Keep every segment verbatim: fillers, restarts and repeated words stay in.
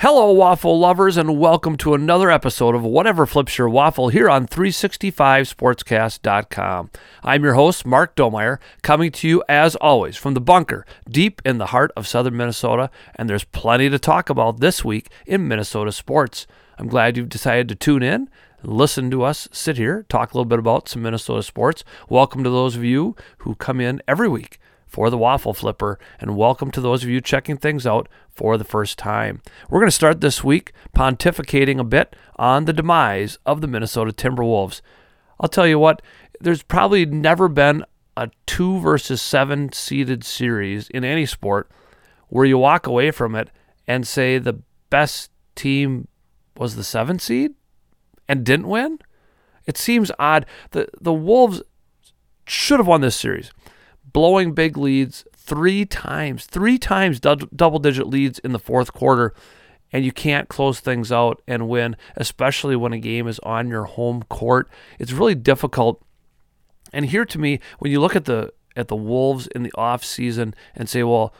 Hello, waffle lovers, and welcome to another episode of Whatever Flips Your Waffle here on three sixty-five sportscast dot com. I'm your host, Mark Domeyer, coming to you, as always, from the bunker, deep in the heart of southern Minnesota, and there's plenty to talk about this week in Minnesota sports. I'm glad you've decided to tune in, listen to us sit here, talk a little bit about some Minnesota sports. Welcome to those of you who come in every week for the Waffle Flipper, and welcome to those of you checking things out for the first time. We're going to start this week pontificating a bit on the demise of the Minnesota Timberwolves. I'll tell you what, there's probably never been a two versus seven seeded series in any sport where you walk away from it and say the best team was the seven seed and didn't win. It seems odd. The, the Wolves should have won this series. Blowing big leads three times, three times du- double-digit leads in the fourth quarter, and you can't close things out and win, especially when a game is on your home court. It's really difficult. And here to me, when you look at the at the Wolves in the offseason and say, well,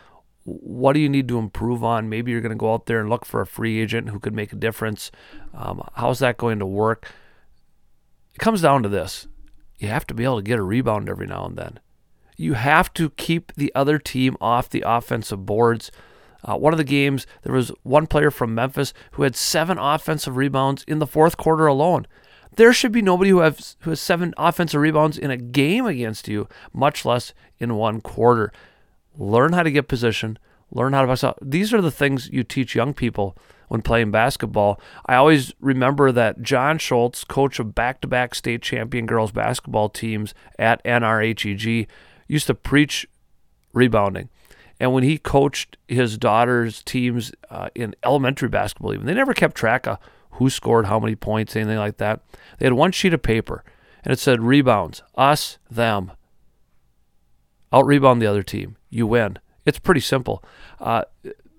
what do you need to improve on? Maybe you're going to go out there and look for a free agent who could make a difference. Um, how's that going to work? It comes down to this. You have to be able to get a rebound every now and then. You have to keep the other team off the offensive boards. Uh, one of the games, there was one player from Memphis who had seven offensive rebounds in the fourth quarter alone. There should be nobody who has, who has seven offensive rebounds in a game against you, much less in one quarter. Learn how to get position. Learn how to box out. These are the things you teach young people when playing basketball. I always remember that John Schultz, coach of back-to-back state champion girls basketball teams at N R H E G, used to preach rebounding. And when he coached his daughter's teams uh, in elementary basketball, even, they never kept track of who scored how many points, anything like that. They had one sheet of paper, and it said rebounds, us, them. Out-rebound the other team. You win. It's pretty simple. Uh,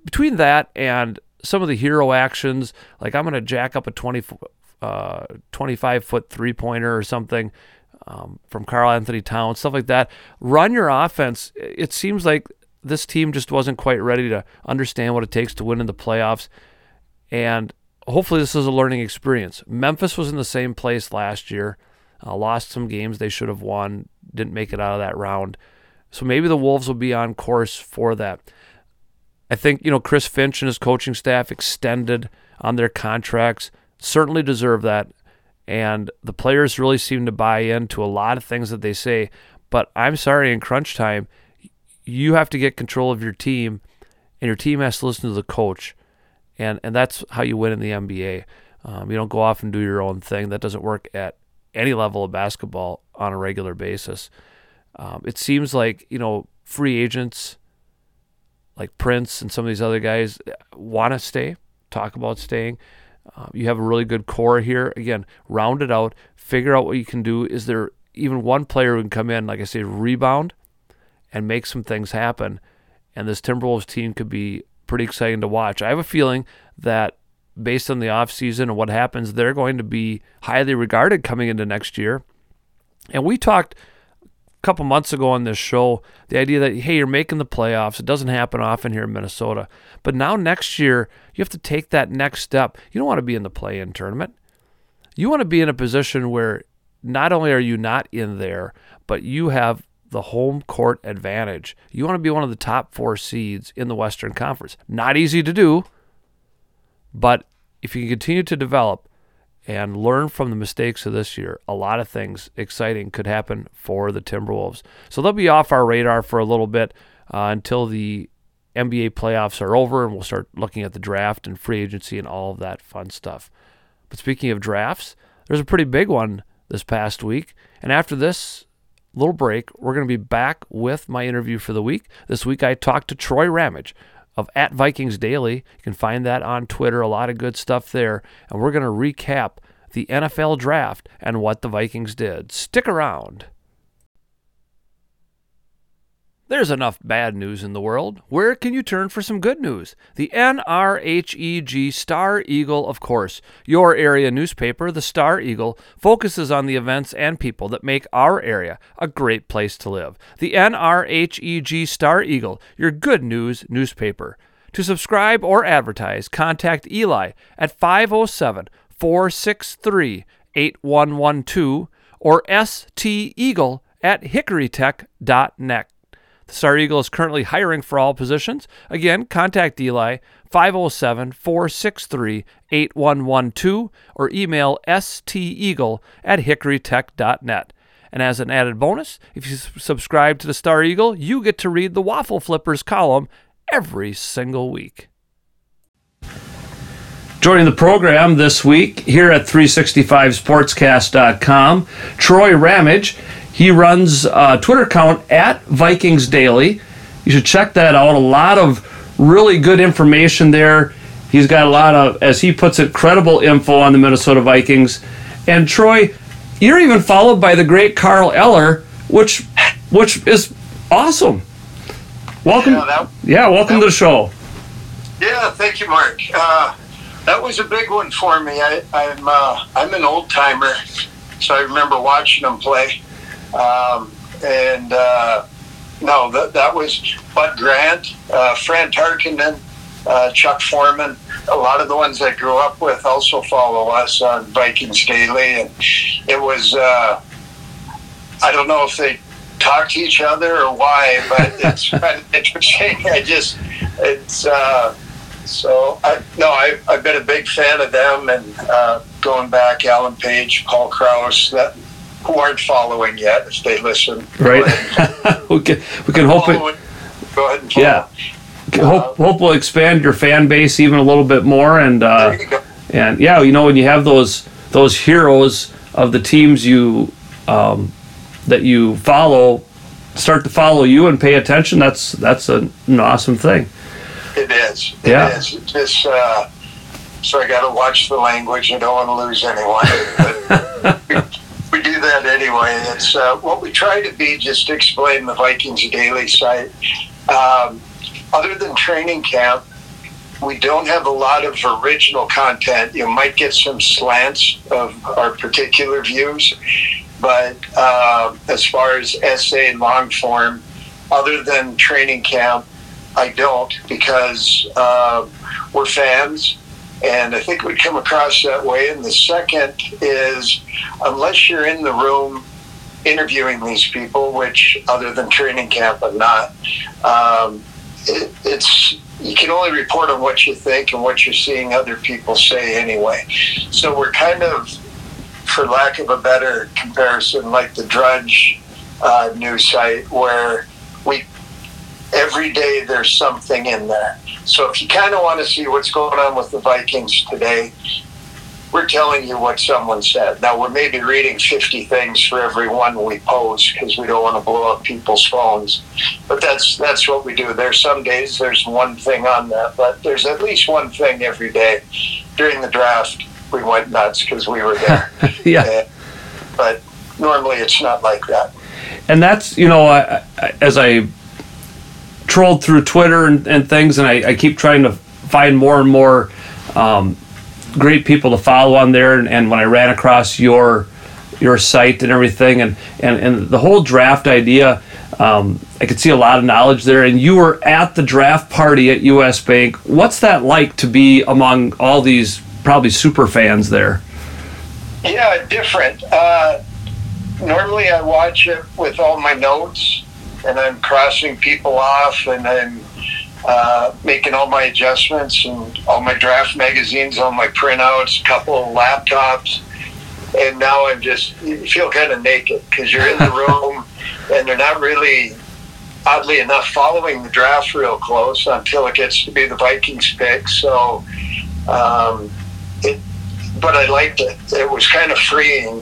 between that and some of the hero actions, like I'm going to jack up a twenty, uh, twenty-five-foot three-pointer or something, Um, from Carl Anthony Towns, stuff like that. Run your offense. It seems like this team just wasn't quite ready to understand what it takes to win in the playoffs, and hopefully this is a learning experience. Memphis was in the same place last year, uh, lost some games they should have won, didn't make it out of that round. So maybe the Wolves will be on course for that. I think, you know, Chris Finch and his coaching staff extended on their contracts, certainly deserve that. And the players really seem to buy into a lot of things that they say. But I'm sorry, in crunch time, you have to get control of your team, and your team has to listen to the coach. And and that's how you win in the N B A. Um, you don't go off and do your own thing. That doesn't work at any level of basketball on a regular basis. Um, it seems like, you know, free agents like Prince and some of these other guys want to stay, talk about staying. Uh, you have a really good core here. Again, round it out. Figure out what you can do. Is there even one player who can come in, like I say, rebound and make some things happen? And this Timberwolves team could be pretty exciting to watch. I have a feeling that based on the offseason and what happens, they're going to be highly regarded coming into next year. And we talked a couple months ago on this show, the idea that, hey, you're making the playoffs. It doesn't happen often here in Minnesota. But now next year, you have to take that next step. You don't want to be in the play-in tournament. You want to be in a position where not only are you not in there, but you have the home court advantage. You want to be one of the top four seeds in the Western Conference. Not easy to do, but if you continue to develop and learn from the mistakes of this year, a lot of things exciting could happen for the Timberwolves. So they'll be off our radar for a little bit uh, until the N B A playoffs are over, and we'll start looking at the draft and free agency and all of that fun stuff. But speaking of drafts, there's a pretty big one this past week. And after this little break, we're going to be back with my interview for the week. This week I talked to Troy Ramage of at Vikings Daily. You can find that on Twitter, a lot of good stuff there. And we're going to recap the N F L draft and what the Vikings did. Stick around. There's enough bad news in the world. Where can you turn for some good news? The N R H E G Star Eagle, of course. Your area newspaper, the Star Eagle, focuses on the events and people that make our area a great place to live. The N R H E G Star Eagle, your good news newspaper. To subscribe or advertise, contact Eli at five oh seven, four six three, eight one one two or steagle at hickorytech dot net. The Star Eagle is currently hiring for all positions. Again, contact Eli, five oh seven, four six three, eight one one two or email steagle at hickorytech dot net. And as an added bonus, if you subscribe to the Star Eagle, you get to read the Waffle Flippers column every single week. Joining the program this week here at three sixty-five sportscast dot com, Troy Ramage. He runs a Twitter account at Vikings Daily. You should check that out. A lot of really good information there. He's got a lot of, as he puts it, credible info on the Minnesota Vikings. And Troy, you're even followed by the great Carl Eller, which which is awesome. Welcome, yeah, that, yeah welcome that, to the show. Yeah, thank you, Mark. Uh, that was a big one for me. I, I'm uh, I'm an old timer, so I remember watching them play. Um, and uh, no, that that was Bud Grant, uh, Fran Tarkenton, uh, Chuck Foreman. A lot of the ones I grew up with also follow us on Vikings Daily, and it was, uh, I don't know if they talk to each other or why, but it's kind of interesting. I just, it's, uh, so, I, no, I, I've been a big fan of them, and uh, going back, Alan Page, Paul Krause, that, who aren't following yet, if they listen. Right. we can, we can hope it. Go ahead and follow. Yeah. Hope, hope we'll expand your fan base even a little bit more, and uh, and yeah, you know, when you have those those heroes of the teams you um, that you follow start to follow you and pay attention, that's that's an awesome thing. It is. It yeah. is. It's just, uh, so I got to watch the language. I don't want to lose anyone. But we, we do that anyway. It's uh, what we try to be. Just explain the Vikings Daily site. Um, Other than training camp, we don't have a lot of original content. You might get some slants of our particular views, but uh, as far as essay and long form, other than training camp, I don't, because uh, we're fans, and I think we come across that way. And the second is, unless you're in the room interviewing these people, which other than training camp, I'm not, um, It, it's you can only report on what you think and what you're seeing other people say anyway. So we're kind of, for lack of a better comparison, like the Drudge uh, news site, where we every day there's something in there. So if you kind of want to see what's going on with the Vikings today, we're telling you what someone said. Now, we're maybe reading fifty things for every one we post, because we don't want to blow up people's phones. But that's that's what we do. There's some days there's one thing on that, but there's at least one thing every day. During the draft, we went nuts because we were there. yeah. And, but normally it's not like that. And that's, you know, I, I, as I trolled through Twitter and, and things, and I, I keep trying to find more and more um great people to follow on there, and, and when I ran across your your site and everything, and, and, and the whole draft idea, um, I could see a lot of knowledge there. And you were at the draft party at U S Bank. What's that like to be among all these probably super fans there? Yeah, different. Uh, normally I watch it with all my notes, and I'm crossing people off, and I'm Uh, making all my adjustments and all my draft magazines, all my printouts, a couple of laptops, and now I'm just, you feel kind of naked because you're in the room and they're not really, oddly enough, following the draft real close until it gets to be the Vikings pick. So, um, it, but I liked it. It was kind of freeing.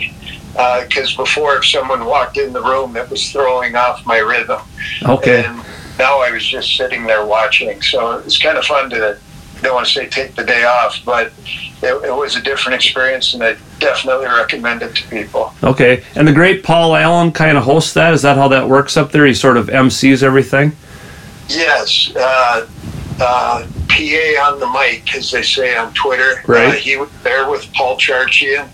Because uh, before, if someone walked in the room, it was throwing off my rhythm. Okay. And now I was just sitting there watching. So it's kind of fun to, I don't want to say take the day off, but it, it was a different experience, and I definitely recommend it to people. Okay. And the great Paul Allen kind of hosts that? Is that how that works up there? He sort of M Cs everything? Yes. Uh, uh, P A on the mic, as they say on Twitter. Right. Uh, he was there with Paul Charchian,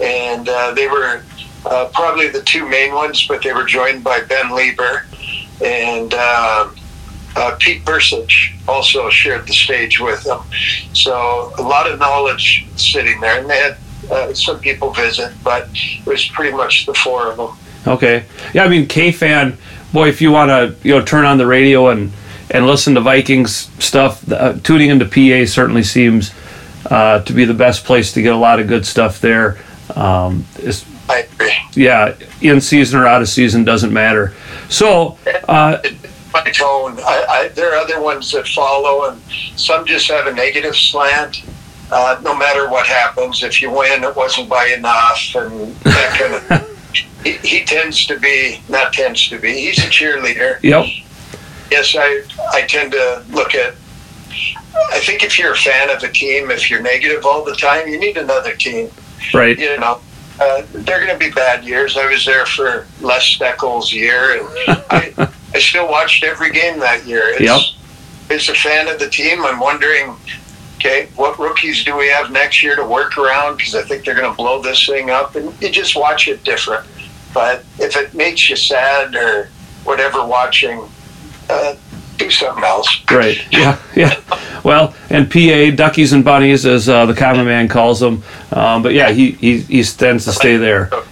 and uh, they were uh, probably the two main ones, but they were joined by Ben Lieber. And uh, uh, Uh, Pete Bursich also shared the stage with them. So a lot of knowledge sitting there. And they had uh, some people visit, but it was pretty much the four of them. Okay. Yeah, I mean, K-Fan, boy, if you want to, you know, turn on the radio and, and listen to Vikings stuff, uh, tuning into P A certainly seems uh, to be the best place to get a lot of good stuff there. Um, I agree. Yeah, in season or out of season, doesn't matter. So... Uh, my tone. I, I, there are other ones that follow, and some just have a negative slant. Uh, no matter what happens, if you win, it wasn't by enough, and that kind of... He, he tends to be, not tends to be, he's a cheerleader. Yep. Yes, I I tend to look at, I think if you're a fan of a team, if you're negative all the time, you need another team. Right. You know, uh, they're going to be bad years. I was there for Les Steckel's year, and I, I still watched every game that year. It's, yep. As a fan of the team, I'm wondering, okay, what rookies do we have next year to work around? Because I think they're going to blow this thing up, and you just watch it different. But if it makes you sad or whatever watching, uh, do something else. Right. Yeah. Yeah. Well, and P A, Duckies and Bunnies, as uh, the common man calls them. Um, but yeah, he, he he tends to stay there. Yeah,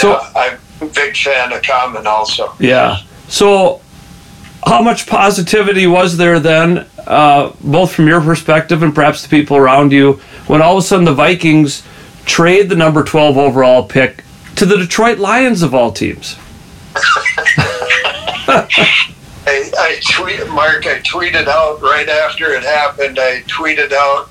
so, I'm a big fan of Common also. Yeah. So how much positivity was there then, uh, both from your perspective and perhaps the people around you, when all of a sudden the Vikings trade the number twelve overall pick to the Detroit Lions of all teams? I, I tweeted, Mark, I tweeted out right after it happened, I tweeted out,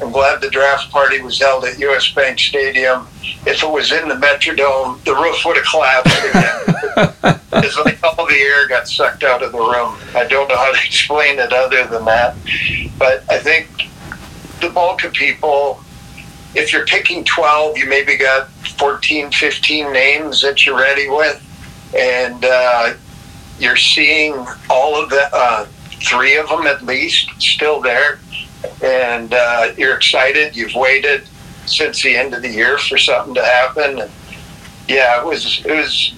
I'm glad the draft party was held at U S Bank Stadium. If it was in the Metrodome, the roof would have collapsed again. It's like all the air got sucked out of the room. I don't know how to explain it other than that. But I think the bulk of people, if you're picking twelve, you maybe got fourteen, fifteen names that you're ready with, and uh, you're seeing all of the uh, three of them at least still there, and uh, you're excited. You've waited since the end of the year for something to happen, and yeah, it was it was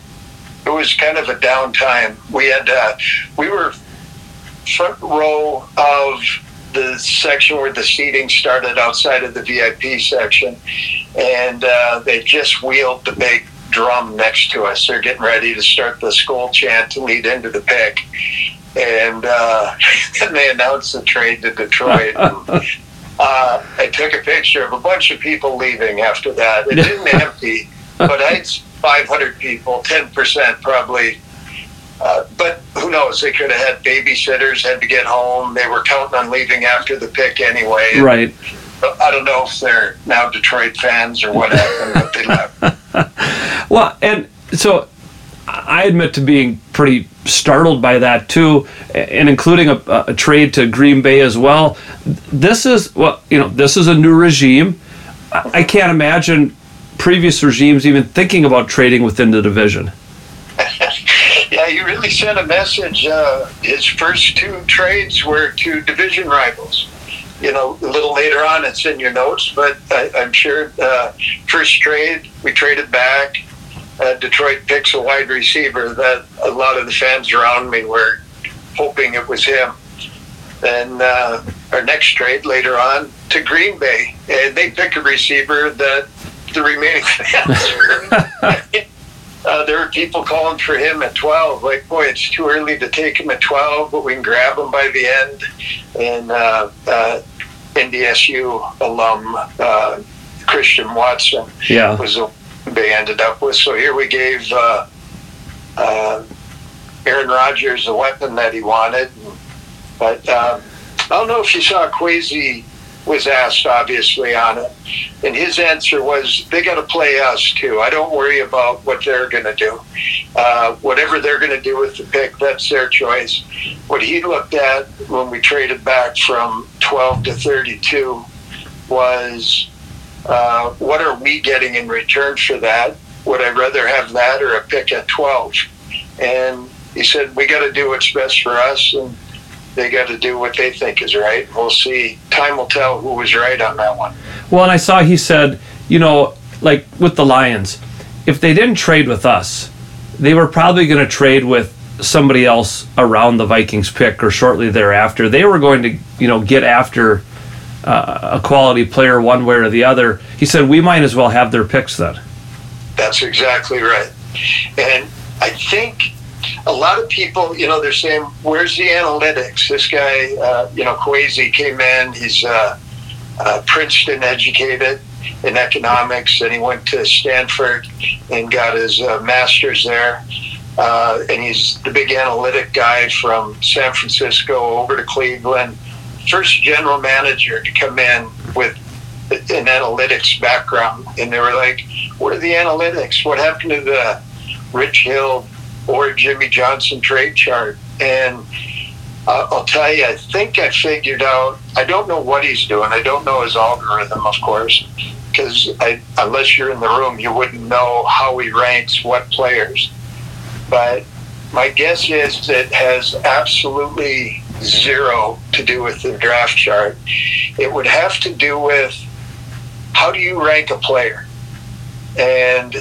it was kind of a downtime. We had uh, we were front row of the section where the seating started outside of the V I P section, and uh, they just wheeled the big drum next to us. They're getting ready to start the school chant to lead into the pick, and uh, then they announced the trade to Detroit. And, uh, I took a picture of a bunch of people leaving after that. It didn't empty, but I'd five hundred people, ten percent probably. Uh, but who knows? They could have had babysitters, had to get home. They were counting on leaving after the pick anyway. And right. I don't know if they're now Detroit fans or what happened, but they left. Well, and so I admit to being pretty startled by that too, and including a, a trade to Green Bay as well. This is well, you know, this is a new regime. I can't imagine previous regimes even thinking about trading within the division. Yeah, he really sent a message. Uh, his first two trades were to division rivals. You know, a little later on, it's in your notes, but I, I'm sure uh, first trade, we traded back. Uh, Detroit picks a wide receiver that a lot of the fans around me were hoping it was him. Then uh, our next trade later on to Green Bay, and they pick a receiver that the remaining fans were... Uh, there were people calling for him at twelve, like, boy, it's too early to take him at twelve, but we can grab him by the end. And uh, uh, N D S U alum uh, Christian Watson yeah. was the one they ended up with. So here we gave uh, uh, Aaron Rodgers the weapon that he wanted. But um, I don't know if you saw Kwesi was asked, obviously, on it. And his answer was, they got to play us, too. I don't worry about what they're going to do. Uh, whatever they're going to do with the pick, that's their choice. What he looked at when we traded back from twelve to thirty-two was, uh, what are we getting in return for that? Would I rather have that or a pick at twelve? And he said, we got to do what's best for us, and they got to do what they think is right. We'll see. Time will tell who was right on that one. Well, and I saw he said, you know, like with the Lions, if they didn't trade with us, they were probably going to trade with somebody else around the Vikings pick or shortly thereafter. They were going to, you know, get after uh, a quality player one way or the other. He said, we might as well have their picks then. That's exactly right. And I think a lot of people, you know, they're saying, where's the analytics? This guy, uh, you know, Kwesi came in, he's uh, uh, Princeton educated in economics, and he went to Stanford and got his uh, master's there. Uh, and he's the big analytic guy from San Francisco over to Cleveland. First general manager to come in with an analytics background. And they were like, where are the analytics? What happened to the Rich Hill or Jimmy Johnson trade chart? And uh, I'll tell you, I think I figured out, I don't know what he's doing. I don't know his algorithm, of course, because unless you're in the room, you wouldn't know how he ranks what players. But my guess is it has absolutely zero to do with the draft chart. It would have to do with how do you rank a player? And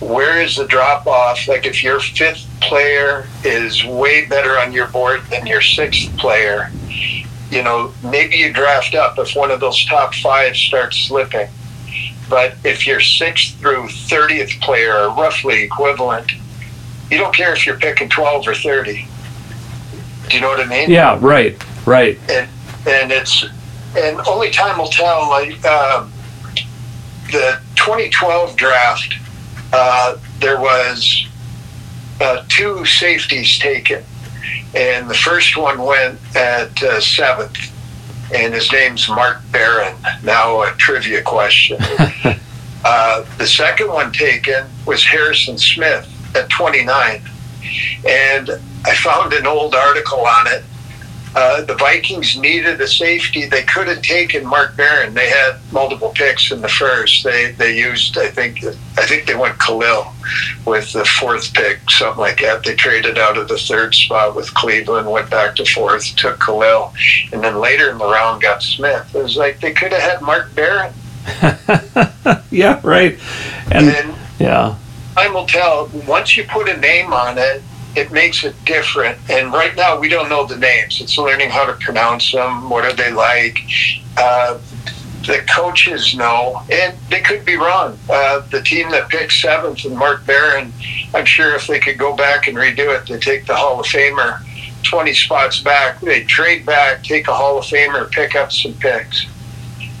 where is the drop-off? Like if your fifth player is way better on your board than your sixth player, you know, maybe you draft up if one of those top five starts slipping. But if your sixth through thirtieth player are roughly equivalent, you don't care if you're picking twelve or thirty. Do you know what I mean? Yeah, right, right. And and it's and only time will tell. Like um, the twenty twelve draft, uh, there was uh, two safeties taken, and the first one went at uh, seventh, and his name's Mark Barron. Now a trivia question. uh, the second one taken was Harrison Smith at twenty-nine, and I found an old article on it. Uh, the Vikings needed a safety. They could have taken Mark Barron. They had multiple picks in the first. They they used, I think, I think they went Khalil with the fourth pick, something like that. They traded out of the third spot with Cleveland, went back to fourth, took Khalil, and then later in the round got Smith. It was like they could have had Mark Barron. Yeah, right. And, and yeah. Time will tell. Once you put a name on it, it makes it different. And right now, we don't know the names. It's learning how to pronounce them. What are they like? Uh, the coaches know, and they could be wrong. Uh, the team that picked seventh and Mark Barron, I'm sure if they could go back and redo it, they take the Hall of Famer twenty spots back. They trade back, take a Hall of Famer, pick up some picks.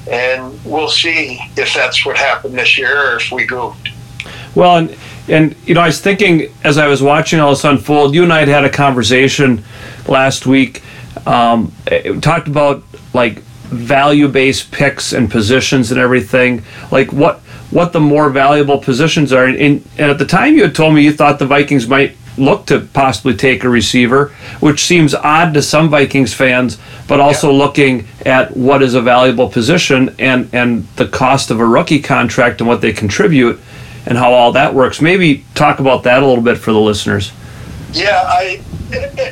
And we'll see if that's what happened this year or if we goofed. Well, and, and you know, I was thinking as I was watching all this unfold, you and I had had a conversation last week. Um, it talked about, like, value-based picks and positions and everything, like what what the more valuable positions are. And, and, and at the time you had told me you thought the Vikings might look to possibly take a receiver, which seems odd to some Vikings fans, but also yeah. looking at what is a valuable position and, and the cost of a rookie contract and what they contribute and how all that works. Maybe talk about that a little bit for the listeners. Yeah, I,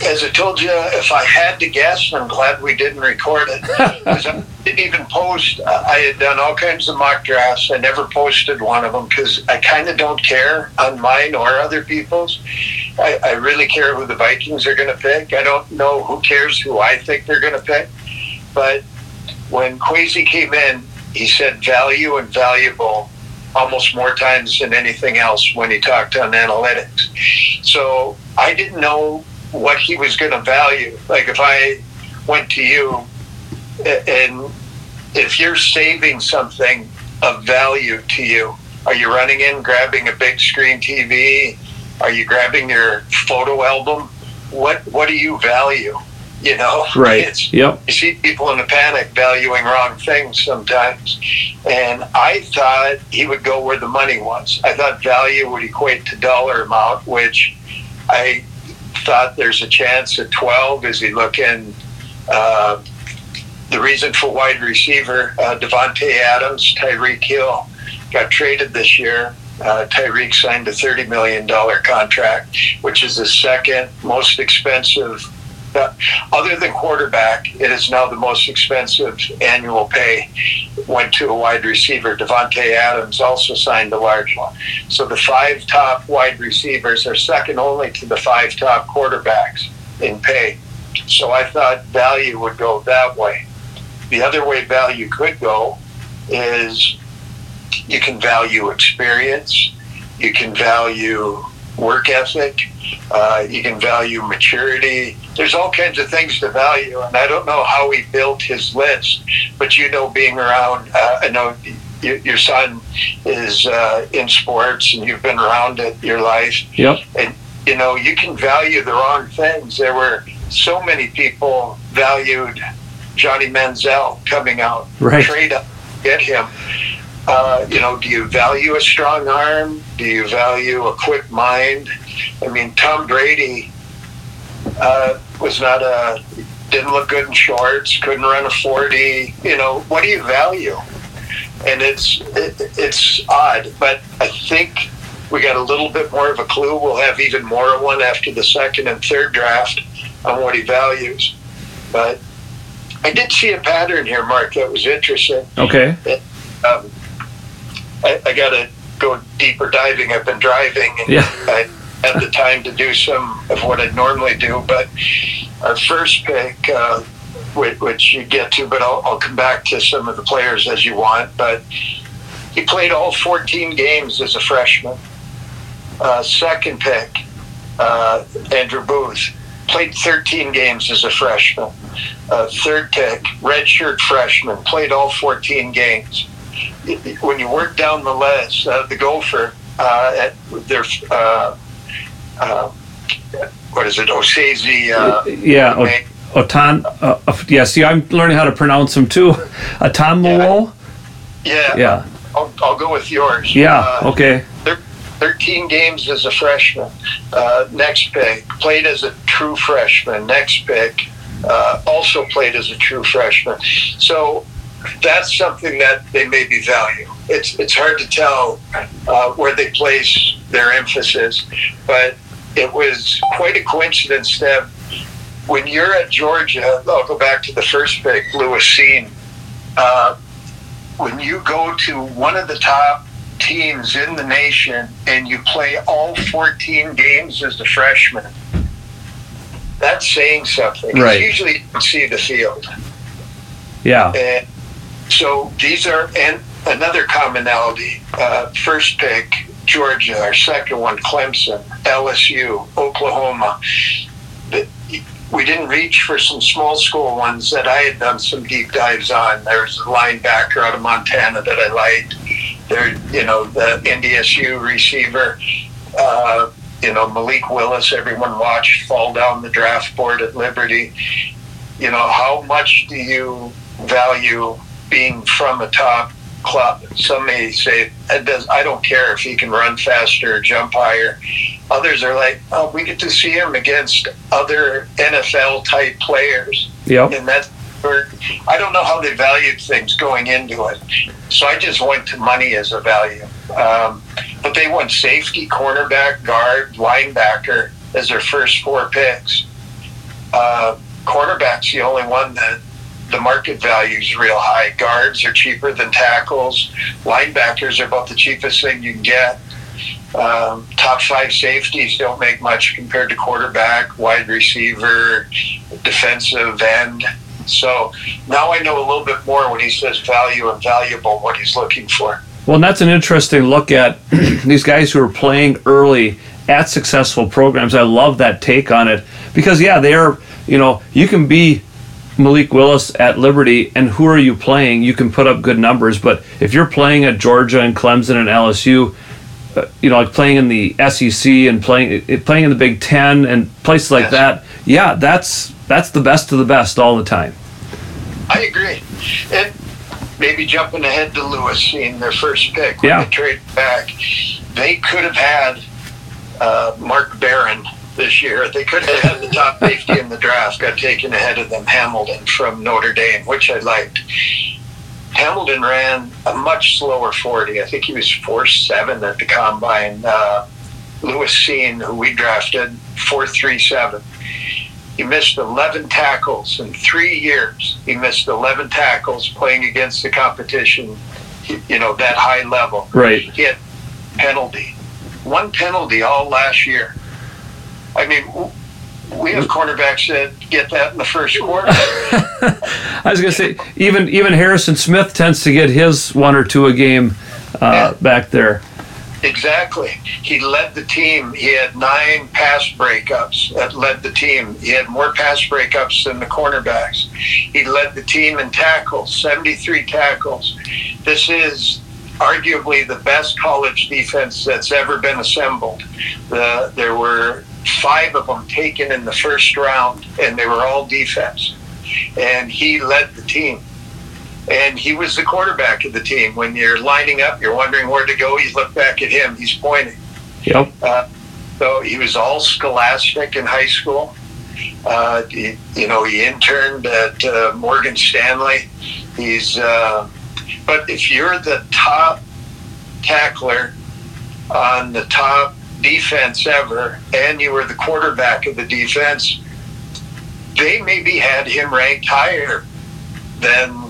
as I told you, if I had to guess, I'm glad we didn't record it. Because I didn't even post. I had done all kinds of mock drafts. I never posted one of them because I kind of don't care on mine or other people's. I, I really care who the Vikings are going to pick. I don't know who cares who I think they're going to pick. But when Kwesi came in, he said value and valuable almost more times than anything else when he talked on analytics. So I didn't know what he was going to value. Like if I went to you and if you're saving something of value to you, are you running in, grabbing a big screen T V? Are you grabbing your photo album? What What do you value? You know, right? It's, yep. You see people in a panic valuing wrong things sometimes. And I thought he would go where the money was. I thought value would equate to dollar amount, which I thought there's a chance at twelve. Is he looking? Uh, the reason for wide receiver, uh, Devontae Adams, Tyreek Hill got traded this year. Uh, Tyreek signed a thirty million dollars contract, which is the second most expensive the, other than quarterback, it is now the most expensive annual pay. Went to a wide receiver. Devontae Adams also signed a large one. So the five top wide receivers are second only to the five top quarterbacks in pay. So I thought value would go that way. The other way value could go is you can value experience, you can value work ethic, uh, you can value maturity. There's all kinds of things to value, and I don't know how he built his list, but you know, being around, uh, I know you, your son is uh, in sports, and you've been around it your life. Yep. And you know, you can value the wrong things. There were so many people valued Johnny Manziel coming out, right. Trade up, get him. Uh, you know, do you value a strong arm? Do you value a quick mind? I mean, Tom Brady uh, was not a, didn't look good in shorts, couldn't run a forty. You know, what do you value? And it's it, it's odd, but I think we got a little bit more of a clue. We'll have even more of one after the second and third draft on what he values. But I did see a pattern here, Mark, that was interesting. Okay. It, um, I, I got to go deeper diving. I've been driving, and yeah. I had the time to do some of what I normally do. But our first pick, uh, which, which you get to, but I'll, I'll come back to some of the players as you want. But he played all fourteen games as a freshman. Uh, second pick, uh, Andrew Booth, played thirteen games as a freshman. Uh, third pick, redshirt freshman, played all fourteen games. When you work down the list, uh, the Gopher, uh, at their, uh, uh, what is it, Osaze? Uh, yeah, o- Otan. Uh, yeah, see, I'm learning how to pronounce them too. Otanmuwo? Yeah. Yeah. yeah. I'll, I'll go with yours. Yeah, uh, okay. Thir- thirteen games as a freshman. Uh, next pick, played as a true freshman. Next pick, uh, also played as a true freshman. So, that's something that they maybe value. It's it's hard to tell uh, where they place their emphasis, but it was quite a coincidence that when you're at Georgia, I'll go back to the first pick, Lewis Cine. Uh, when you go to one of the top teams in the nation and you play all fourteen games as a freshman, that's saying something. Right. Usually you can see the field. Yeah. And so these are, and another commonality, uh, first pick, Georgia, our second one, Clemson, L S U, Oklahoma. The, we didn't reach for some small school ones that I had done some deep dives on. There's a linebacker out of Montana that I liked. There, you know, the N D S U receiver, uh, you know, Malik Willis, everyone watched fall down the draft board at Liberty. You know, how much do you value being from a top club? Some may say, I don't care if he can run faster or jump higher. Others are like, oh, we get to see him against other N F L-type players. Yep. And that's where, I don't know how they valued things going into it. So I just went to money as a value. Um, but they went safety, cornerback, guard, linebacker as their first four picks. Uh, cornerback's the only one that the market value is real high. Guards are cheaper than tackles. Linebackers are about the cheapest thing you can get. Um, top five safeties don't make much compared to quarterback, wide receiver, defensive end. So now I know a little bit more when he says value and valuable, what he's looking for. Well, and that's an interesting look at these guys who are playing early at successful programs. I love that take on it because, yeah, they are, you know, you can be Malik Willis at Liberty, and who are you playing? You can put up good numbers, but if you're playing at Georgia and Clemson and L S U, uh, you know, like playing in the S E C and playing playing in the Big Ten and places like yes. that, yeah, that's that's the best of the best all the time. I agree. And maybe jumping ahead to Lewis seeing their first pick when yeah. they trade back, they could have had uh, Mark Barron this year. They could have had the top safety in the draft, got taken ahead of them, Hamilton from Notre Dame, which I liked. Hamilton ran a much slower forty. I think he was four seven at the combine. Uh, Lewis Cine, who we drafted, four three seven. He missed eleven tackles in three years. He missed eleven tackles playing against the competition, you know, that high level. Right. He had penalty. One penalty all last year. I mean, we have cornerbacks that get that in the first quarter. I was going to say, even even Harrison Smith tends to get his one or two a game uh, yeah. back there. Exactly. He led the team. He had nine pass breakups that led the team. He had more pass breakups than the cornerbacks. He led the team in tackles, seventy-three tackles. This is arguably the best college defense that's ever been assembled. The, there were five of them taken in the first round, and they were all defense. And he led the team. And he was the quarterback of the team. When you're lining up, you're wondering where to go, you look back at him, he's pointing. Yep. Uh, so he was all scholastic in high school. Uh, he, you know, he interned at uh, Morgan Stanley. He's, uh, but if you're the top tackler on the top defense ever, and you were the quarterback of the defense, they maybe had him ranked higher than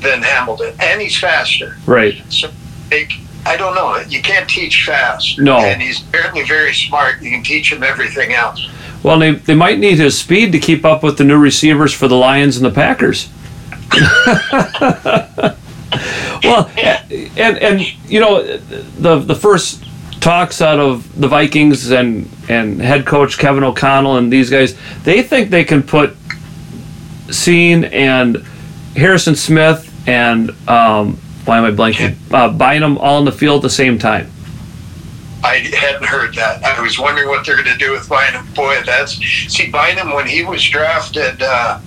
than Hamilton, and he's faster. Right. So, like, I don't know. You can't teach fast. No. And he's apparently very smart. You can teach him everything else. Well, they they might need his speed to keep up with the new receivers for the Lions and the Packers. Well, and and you know, the the first talks out of the Vikings and and head coach Kevin O'Connell and these guys, they think they can put Cine and Harrison Smith and um, why am I blanking? Uh, Bynum all in the field at the same time. I hadn't heard that. I was wondering what they're going to do with Bynum. Boy, that's see Bynum when he was drafted. Uh,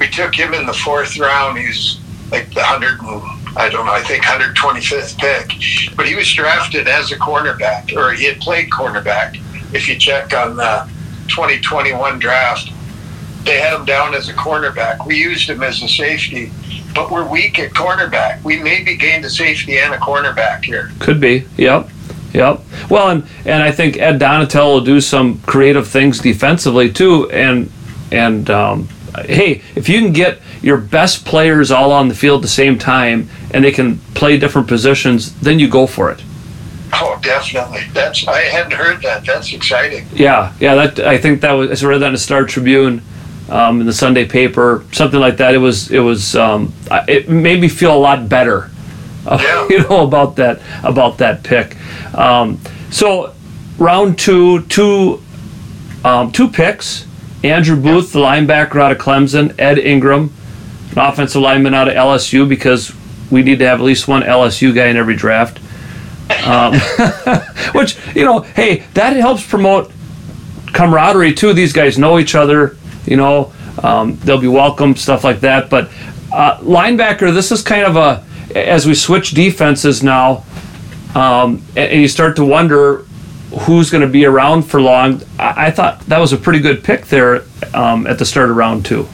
we took him in the fourth round. He's like the hundred and I don't know. I think one hundred twenty-fifth pick. But he was drafted as a cornerback, or he had played cornerback. If you check on the twenty twenty-one draft. They had him down as a cornerback. We used him as a safety, but we're weak at cornerback. We maybe gained a safety and a cornerback here. Could be. Yep. Yep. Well, and, and I think Ed Donatell will do some creative things defensively too. And and um, hey, if you can get your best players all on the field at the same time and they can play different positions, then you go for it. Oh, definitely. That's I hadn't heard that. That's exciting. Yeah. Yeah. That I think that was I read that in the Star Tribune. Um, in the Sunday paper, something like that. It was, it was, um, it made me feel a lot better, uh, yeah. you know, about that, about that pick. Um, so, round two, two, um, two picks. Andrew Booth, the linebacker out of Clemson. Ed Ingram, an offensive lineman out of L S U, because we need to have at least one L S U guy in every draft. Um, which, you know, hey, that helps promote camaraderie too. These guys know each other. You know, um, they'll be welcome, stuff like that. But uh, linebacker, this is kind of a, as we switch defenses now, um, and, and you start to wonder who's going to be around for long, I, I thought that was a pretty good pick there um, at the start of round two.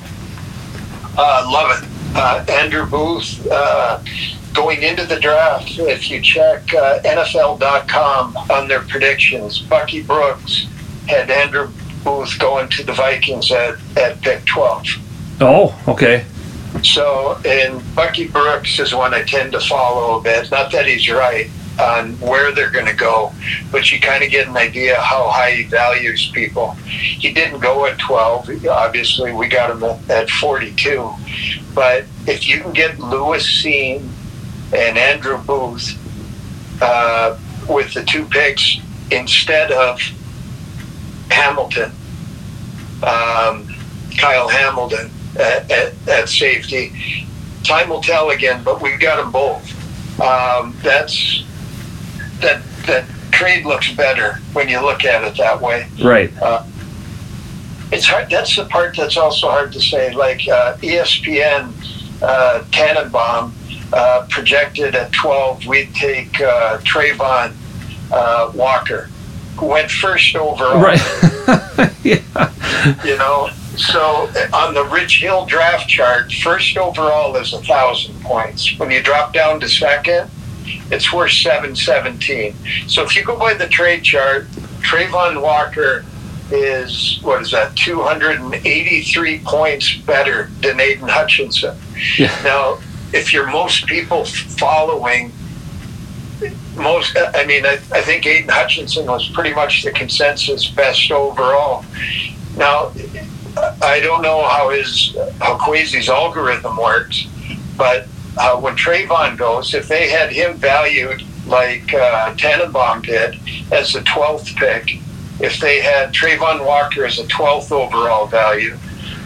Uh, love it. Uh, Andrew Booth, uh, going into the draft, if you check uh, N F L dot com on their predictions, Bucky Brooks had Andrew Booth going to the Vikings at, at pick twelve. Oh, okay. So, and Bucky Brooks is one I tend to follow a bit. Not that he's right on where they're going to go, but you kind of get an idea how high he values people. He didn't go at twelve. Obviously, we got him at, at forty-two. But if you can get Lewis Cine and Andrew Booth uh, with the two picks instead of Hamilton, um, Kyle Hamilton at, at, at safety. Time will tell again, but we've got them both. Um, that's that that trade looks better when you look at it that way. Right. Uh, it's hard. That's the part that's also hard to say. Like uh, E S P N, uh, Tannenbaum uh, projected at twelve, we'd take uh, Trayvon uh, Walker. Went first overall. Right. Yeah. You know, so on the Rich Hill draft chart, first overall is a thousand points. When you drop down to second, it's worth seven seventeen. So if you go by the trade chart, Trayvon Walker is, what is that, two hundred eighty-three points better than Aiden Hutchinson. Yeah. Now, if you're most people following, most, I mean, I, I think Aiden Hutchinson was pretty much the consensus best overall. Now, I don't know how his, how Kwesi's algorithm works, but uh, when Trayvon goes, if they had him valued like uh, Tannenbaum did as the twelfth pick, if they had Trayvon Walker as a twelfth overall value,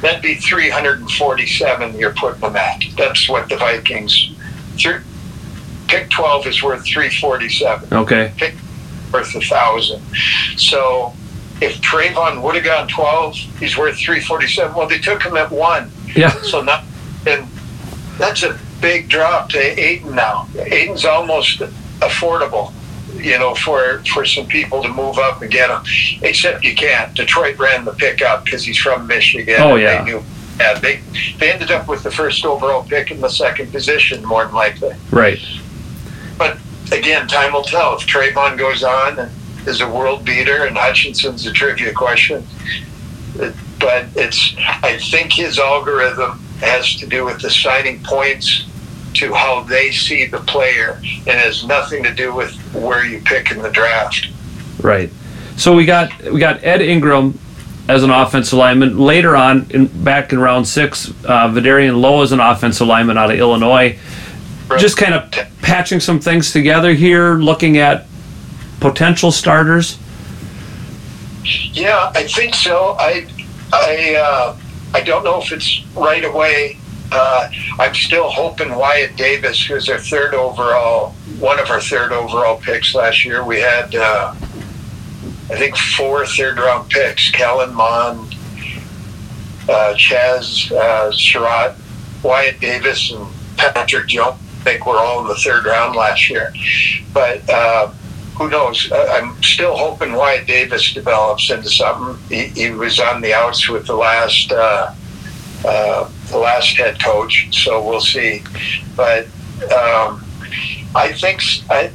that'd be three hundred forty-seven you're putting them at. That's what the Vikings, th- pick twelve is worth three forty-seven. Okay. Pick worth one thousand. So if Trayvon would have gone twelve, he's worth three forty-seven. Well, they took him at one. Yeah. So now, and that's a big drop to Aiden now. Aiden's almost affordable, you know, for for some people to move up and get him. Except you can't. Detroit ran the pick up because he's from Michigan. Oh, yeah. They, knew, yeah they, they ended up with the first overall pick in the second position, more than likely. Right. But, again, time will tell. If Trayvon goes on and is a world beater and Hutchinson's a trivia question, but it's, I think his algorithm has to do with assigning points to how they see the player and has nothing to do with where you pick in the draft. Right. So we got we got Ed Ingram as an offensive lineman. Later on, in, back in round six, uh, Vidarian Lowe is an offensive lineman out of Illinois. Right. Just kind of patching some things together here, looking at potential starters. Yeah, I think so. I I uh, I don't know if it's right away. Uh, I'm still hoping Wyatt Davis, who's our third overall, one of our third overall picks last year. We had, uh, I think, four third-round picks: Kellen Mond, uh, Chaz uh, Surratt, Wyatt Davis, and Patrick Jones. I think we're all in the third round last year. But uh, who knows? I'm still hoping Wyatt Davis develops into something. He, he was on the outs with the last. Uh, Uh, the last head coach, so we'll see. But um, I think I,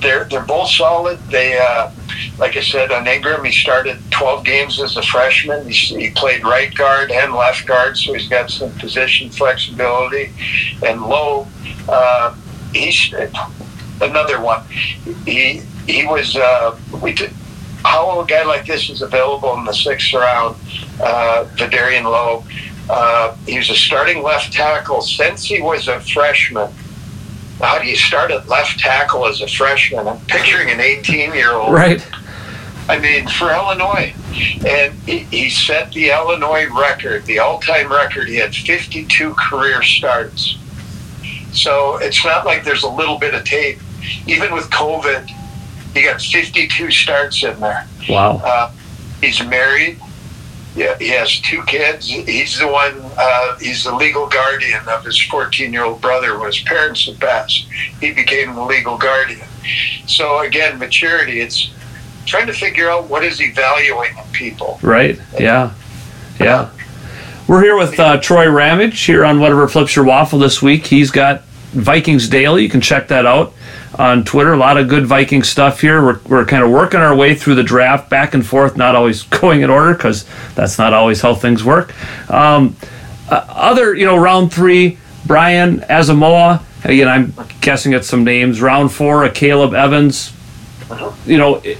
they're they're both solid. They, uh, like I said, on Ingram, he started twelve games as a freshman. He, he played right guard and left guard, so he's got some position flexibility. And Lowe, uh, he's another one. He he was uh, we did. How a guy like this is available in the sixth round, uh, Vidarian Lowe. Uh, he was a starting left tackle since he was a freshman. How do you start at left tackle as a freshman? I'm picturing an eighteen-year-old. Right. I mean, for Illinois. And he, he set the Illinois record, the all-time record. He had fifty-two career starts. So it's not like there's a little bit of tape. Even with COVID, he got fifty-two starts in there. Wow. Uh, he's married. Yeah, he has two kids. He's the one, uh, he's the legal guardian of his fourteen-year-old brother when his parents had passed. He became the legal guardian. So, again, maturity, it's trying to figure out what is he valuing in people. Right, yeah, yeah. We're here with uh, Troy Ramage here on Whatever Flips Your Waffle this week. He's got Vikings Daily. You can check that out on Twitter. A lot of good Viking stuff here. We're, we're kind of working our way through the draft, back and forth, not always going in order because that's not always how things work. Um, uh, other, you know, round three, Brian Asamoah. Again, I'm guessing at some names. Round four, a Caleb Evans. You know, it,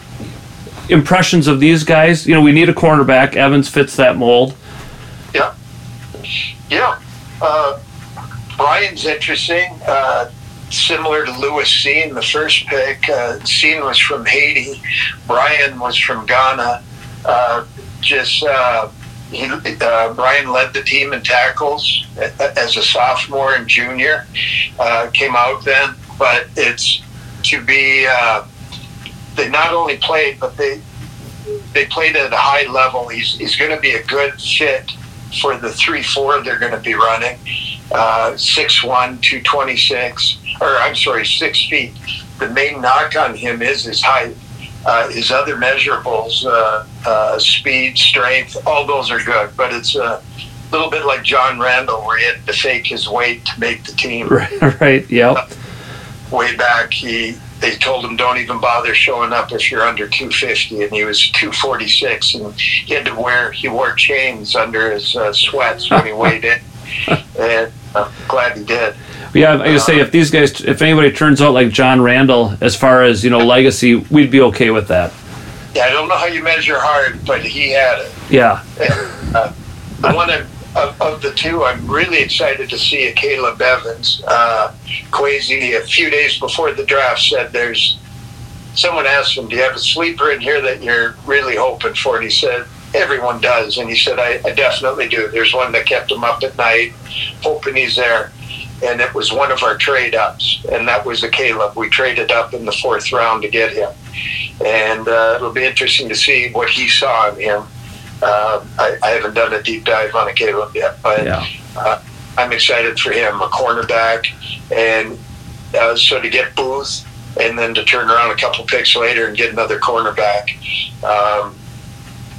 impressions of these guys. You know, we need a cornerback. Evans fits that mold. Yeah. Yeah. Uh, Brian's interesting. Uh, Similar to Lewis Cine, the first pick. Uh, Cine was from Haiti. Brian was from Ghana. Uh, just uh, he, uh, Brian led the team in tackles as a sophomore and junior. Uh, came out then, but it's to be. Uh, they not only played, but they they played at a high level. He's he's going to be a good fit for the three four they're going to be running. Uh, six one, two twenty-six. Or I'm sorry, six feet. The main knock on him is his height. Uh, his other measurables, uh, uh, speed, strength, all those are good. But it's a little bit like John Randall, where he had to fake his weight to make the team. Right. Right. Yep. Uh, way back, he they told him, don't even bother showing up if you're under two fifty, and he was two forty-six, and he had to wear, he wore chains under his uh, sweats when he weighed in, and I'm glad he did. Yeah, I just say, if these guys, if anybody turns out like John Randall, as far as, you know, legacy, we'd be okay with that. Yeah, I don't know how you measure hard, but he had it. Yeah. And, uh, the one of, of, of the two, I'm really excited to see a Caleb Evans. Uh, Kwesi, a few days before the draft, said there's, someone asked him, do you have a sleeper in here that you're really hoping for? And he said, everyone does. And he said, I, I definitely do. There's one that kept him up at night, hoping he's there. And it was one of our trade-ups, and that was a Caleb. We traded up in the fourth round to get him. And uh, it'll be interesting to see what he saw in him. Uh, I, I haven't done a deep dive on a Caleb yet, but yeah. uh, I'm excited for him, a cornerback. And uh, so to get Booth and then to turn around a couple picks later and get another cornerback, um,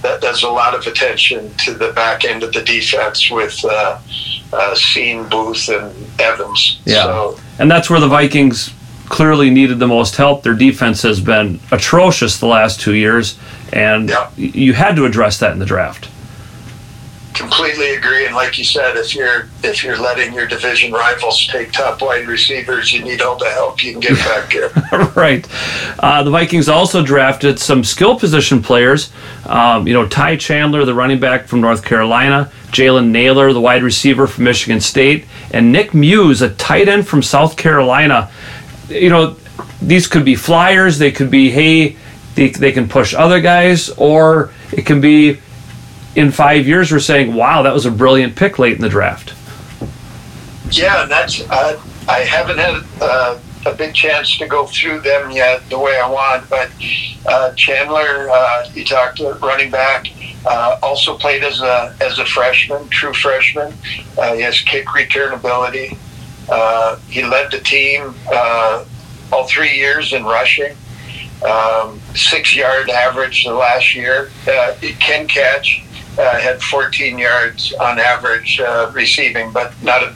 that, that's a lot of attention to the back end of the defense with uh, – Uh, Cine, Booth, and Evans. Yeah, so. And that's where the Vikings clearly needed the most help. Their defense has been atrocious the last two years, and yeah. you had to address that in the draft. Completely agree, and like you said, if you're if you're letting your division rivals take top wide receivers, you need all the help you can get back here. Right. Uh, the Vikings also drafted some skill position players. Um, you know, Ty Chandler, the running back from North Carolina, Jalen Naylor, the wide receiver from Michigan State, and Nick Muse, a tight end from South Carolina. You know, these could be flyers. They could be, hey, they they can push other guys, or it can be, in five years, we're saying, wow, that was a brilliant pick late in the draft. Yeah, and that's, uh, I haven't had uh, a big chance to go through them yet the way I want, but uh, Chandler, uh, you talked to running back, uh, also played as a as a freshman, true freshman. Uh, he has kick return ability. Uh, he led the team uh, all three years in rushing. Um, six-yard average the last year. Uh, he can catch. Uh, had fourteen yards on average uh, receiving, but not a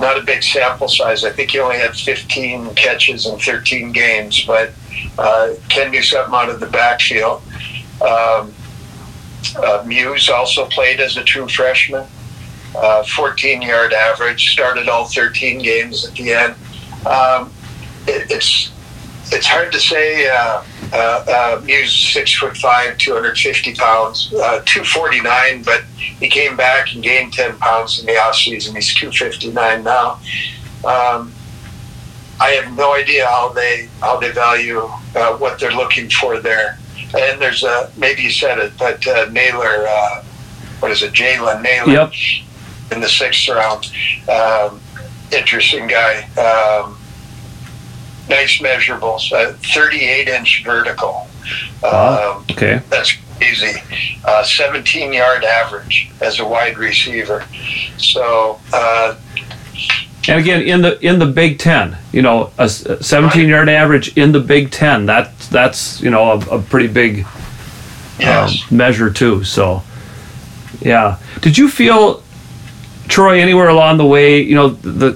not a big sample size. I think he only had fifteen catches in thirteen games, but uh, can do something out of the backfield. Um, uh, Muse also played as a true freshman, uh, fourteen-yard average, started all thirteen games at the end. Um, it, it's it's hard to say. Uh, Uh, uh, Muse, six foot five, two hundred fifty pounds, uh, two forty nine. But he came back and gained ten pounds in the off season. He's two fifty nine now. Um, I have no idea how they how they value uh, what they're looking for there. And there's a maybe you said it, but uh, Naylor, uh, what is it, Jalen Naylor, yep. in the sixth round. Um, interesting guy. Um, Nice measurables, uh, thirty-eight inch vertical. Wow. Um, okay. That's easy. Uh, seventeen yard average as a wide receiver. So. Uh, and again, in the in the Big Ten, you know, a seventeen yard average in the Big Ten. That that's you know a, a pretty big um, yes. measure too. So, yeah. Did you feel, Troy, anywhere along the way, you know, the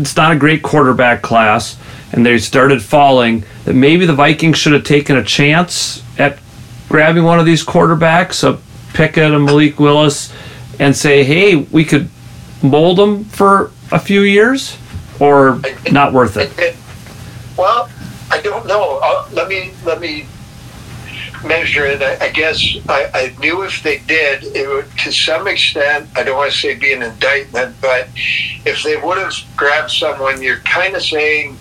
it's not a great quarterback class, and they started falling, that maybe the Vikings should have taken a chance at grabbing one of these quarterbacks, a Pickett, a Malik Willis, and say, hey, we could mold them for a few years, or not worth it? Well, I don't know. I'll, let me let me measure it. I, I guess I, I knew if they did, it would, to some extent, I don't want to say be an indictment, but if they would have grabbed someone, you're kind of saying,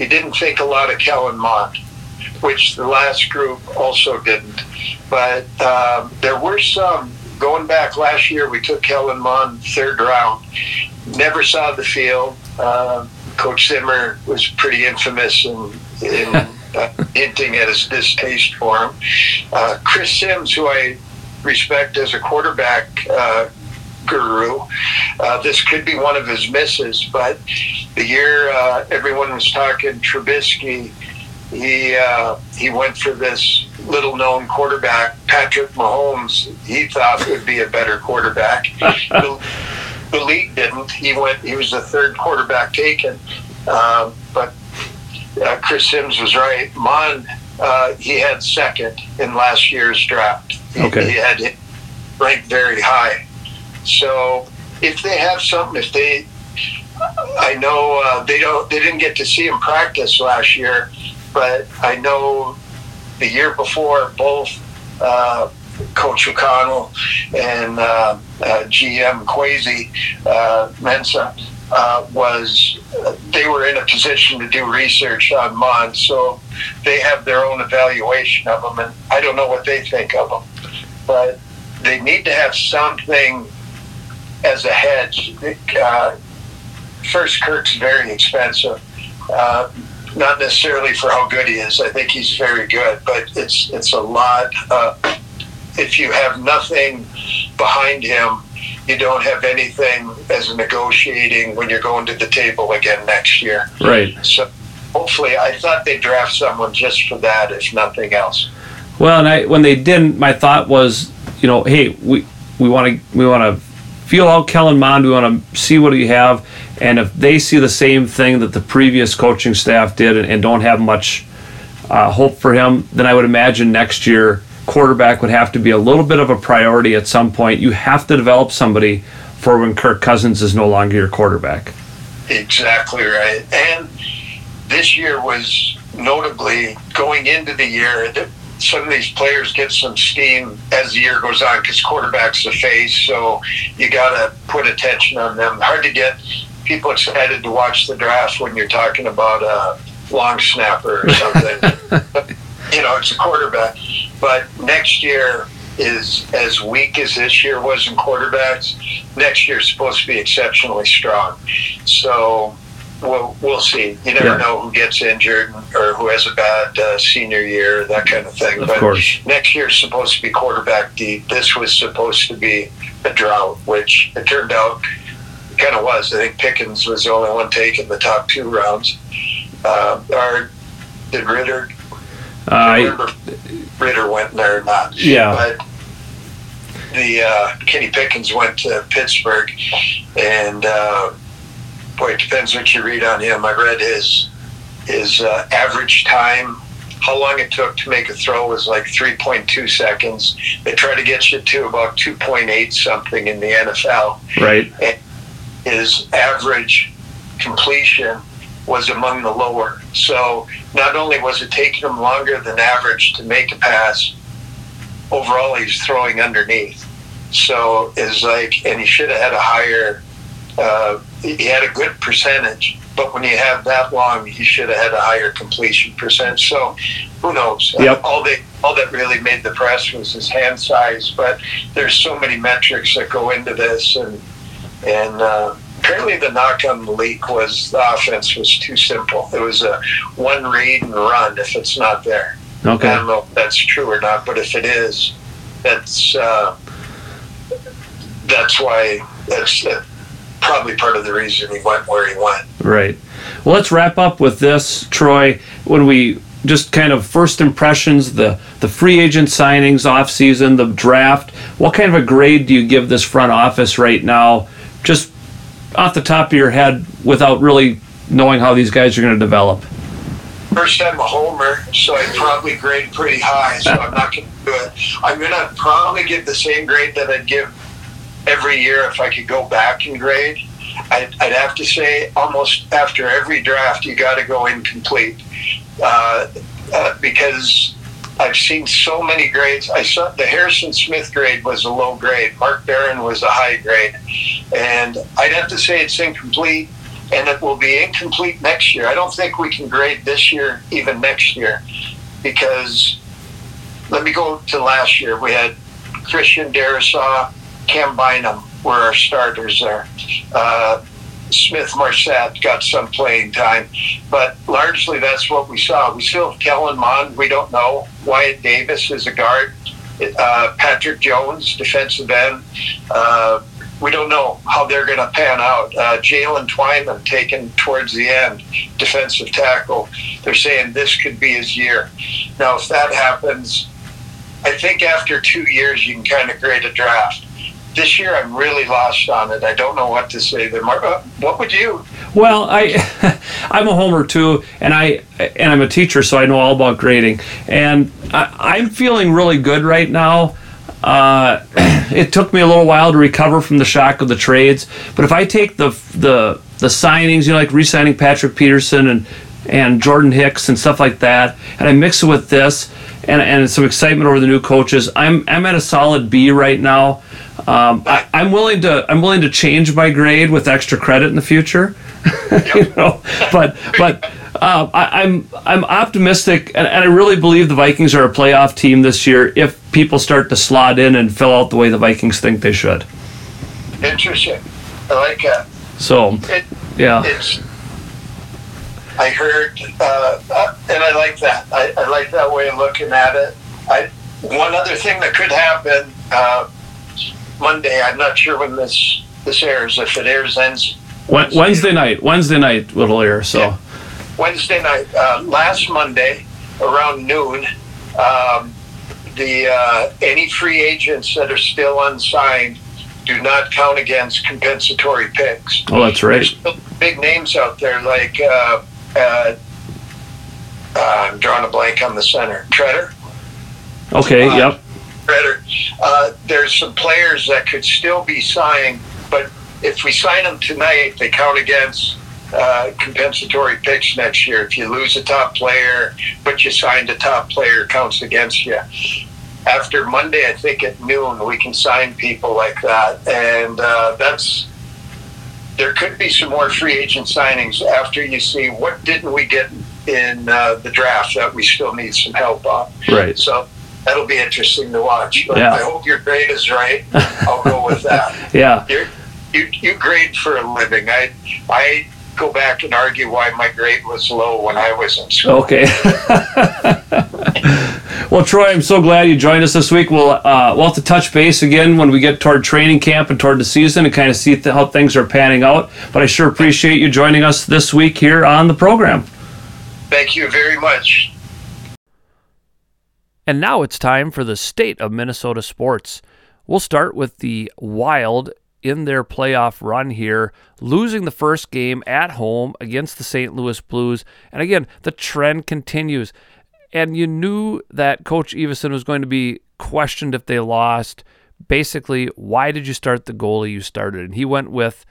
he didn't think a lot of Kellen Mond, which the last group also didn't. But um, there were some, going back last year, we took Kellen Mond third round. Never saw the field. Uh, Coach Zimmer was pretty infamous in, in uh, hinting at his distaste for him. Uh, Chris Sims, who I respect as a quarterback uh, guru, uh, this could be one of his misses, but the year uh, everyone was talking Trubisky, he uh, he went for this little-known quarterback, Patrick Mahomes. He thought would be a better quarterback. the, the league didn't. He went. He was the third quarterback taken. Uh, but uh, Chris Sims was right. Mond, uh, he had second in last year's draft. Okay. He, he had it ranked very high. So if they have something, if they, I know uh, they don't, they didn't get to see him practice last year, but I know the year before both uh, Coach O'Connell and uh, uh, G M Kwesi uh, Mensah uh, was, uh, they were in a position to do research on Mond, so they have their own evaluation of him, and I don't know what they think of him, but they need to have something as a hedge. Uh, first, Kirk's very expensive. Uh, Not necessarily for how good he is. I think he's very good, but it's it's a lot. Uh, if you have nothing behind him, you don't have anything as a negotiating when you're going to the table again next year. Right. So hopefully, I thought they'd draft someone just for that, if nothing else. Well, and I when they didn't, my thought was, you know, hey, we we want to we want to feel out Kellen Mond. We want to see what you have. And if they see the same thing that the previous coaching staff did and, and don't have much uh, hope for him, then I would imagine next year quarterback would have to be a little bit of a priority at some point. You have to develop somebody for when Kirk Cousins is no longer your quarterback. Exactly right. And this year was notably going into the year that some of these players get some steam as the year goes on because quarterback's the face, so you got to put attention on them. Hard to get people excited to watch the draft when you're talking about a long snapper or something. You know, it's a quarterback. But next year is as weak as this year was in quarterbacks. Next year's supposed to be exceptionally strong. So we'll we'll see. You never yeah. know who gets injured or who has a bad uh, senior year, that kind of thing. Of but course. Next year's supposed to be quarterback deep. This was supposed to be a drought, which it turned out kind of was. I think Pickens was the only one taken the top two rounds. Uh, or did Ritter? Uh, I remember if Ritter went there or not. Yeah. But the uh, Kenny Pickens went to Pittsburgh, and uh, boy, it depends what you read on him. I read his his uh, average time. How long it took to make a throw was like three point two seconds. They try to get you to about two point eight something in the N F L. Right. And his average completion was among the lower. So not only was it taking him longer than average to make a pass, overall he's throwing underneath. So it's like, and he should have had a higher, uh, he had a good percentage, but when you have that long, he should have had a higher completion percentage. So who knows? Yep. All they, all that really made the press was his hand size, but there's so many metrics that go into this, and And uh, apparently the knock on Malik was the offense was too simple. It was a one read and run if it's not there. Okay. I don't know if that's true or not, but if it is, that's uh, that's why that's uh, probably part of the reason he went where he went. Right. Well, let's wrap up with this, Troy. When we just kind of first impressions, the, the free agent signings, offseason, the draft, what kind of a grade do you give this front office right now? Just off the top of your head, without really knowing how these guys are going to develop. First, I'm a homer, so I probably grade pretty high, so I'm not going to do it. I'm going to probably give the same grade that I'd give every year if I could go back and grade. I'd, I'd have to say almost after every draft, you got to go incomplete uh, uh, because I've seen so many grades. I saw the Harrison Smith grade was a low grade. Mark Barron was a high grade. And I'd have to say it's incomplete, and it will be incomplete next year. I don't think we can grade this year, even next year, because let me go to last year. We had Christian Darrisaw, Cam Bynum were our starters there. Uh, Smith Marset got some playing time, but largely that's what we saw. We still have Kellen Mond, we don't know. Wyatt Davis is a guard. Uh, Patrick Jones, defensive end. Uh, we don't know how they're going to pan out. Uh, Jalen Twyman taken towards the end, defensive tackle. They're saying this could be his year. Now, if that happens, I think after two years you can kind of grade a draft. this year I'm really lost on it. I don't know what to say there. Mark, what would you? Well, I, I'm a homer too, and I and I'm a teacher, so I know all about grading. And I, I'm feeling really good right now. Uh, it took me a little while to recover from the shock of the trades, but if I take the the the signings, you know, like re-signing Patrick Peterson and and Jordan Hicks and stuff like that, and I mix it with this and and some excitement over the new coaches, I'm I'm at a solid B right now. Um, I, I'm willing to I'm willing to change my grade with extra credit in the future, you know. But but um, I, I'm I'm optimistic, and, and I really believe the Vikings are a playoff team this year if people start to slot in and fill out the way the Vikings think they should. Interesting, I like that. So it, yeah, it's, I heard, uh, uh, and I like that. I, I like that way of looking at it. I one other thing that could happen. Uh, Monday, I'm not sure when this this airs. If it airs, ends Wednesday, Wednesday night. Wednesday night it'll air. So yeah. Wednesday night, uh, last Monday around noon, um, the uh, any free agents that are still unsigned do not count against compensatory picks. Oh, that's right. There's still big names out there like uh, uh, uh, I'm drawing a blank on the center. Treader. Okay. Uh, yep. Uh, there's some players that could still be signed, but if we sign them tonight, they count against uh, compensatory picks next year. If you lose a top player, but you signed a top player, counts against you. After Monday, I think at noon, we can sign people like that, and uh, that's there could be some more free agent signings after you see what didn't we get in uh, the draft that we still need some help on. Right. So. That'll be interesting to watch. But yeah. I hope your grade is right. I'll go with that. yeah. You're, you you grade for a living. I I go back and argue why my grade was low when I was in school. Okay. Well, Troy, I'm so glad you joined us this week. We'll uh, we'll have to touch base again when we get toward training camp and toward the season and kind of see th- how things are panning out. But I sure appreciate you joining us this week here on the program. Thank you very much. And now it's time for the state of Minnesota sports. We'll start with the Wild in their playoff run here, losing the first game at home against the Saint Louis Blues. And again, the trend continues. And you knew that Coach Evason was going to be questioned if they lost. Basically, why did you start the goalie you started? And he went with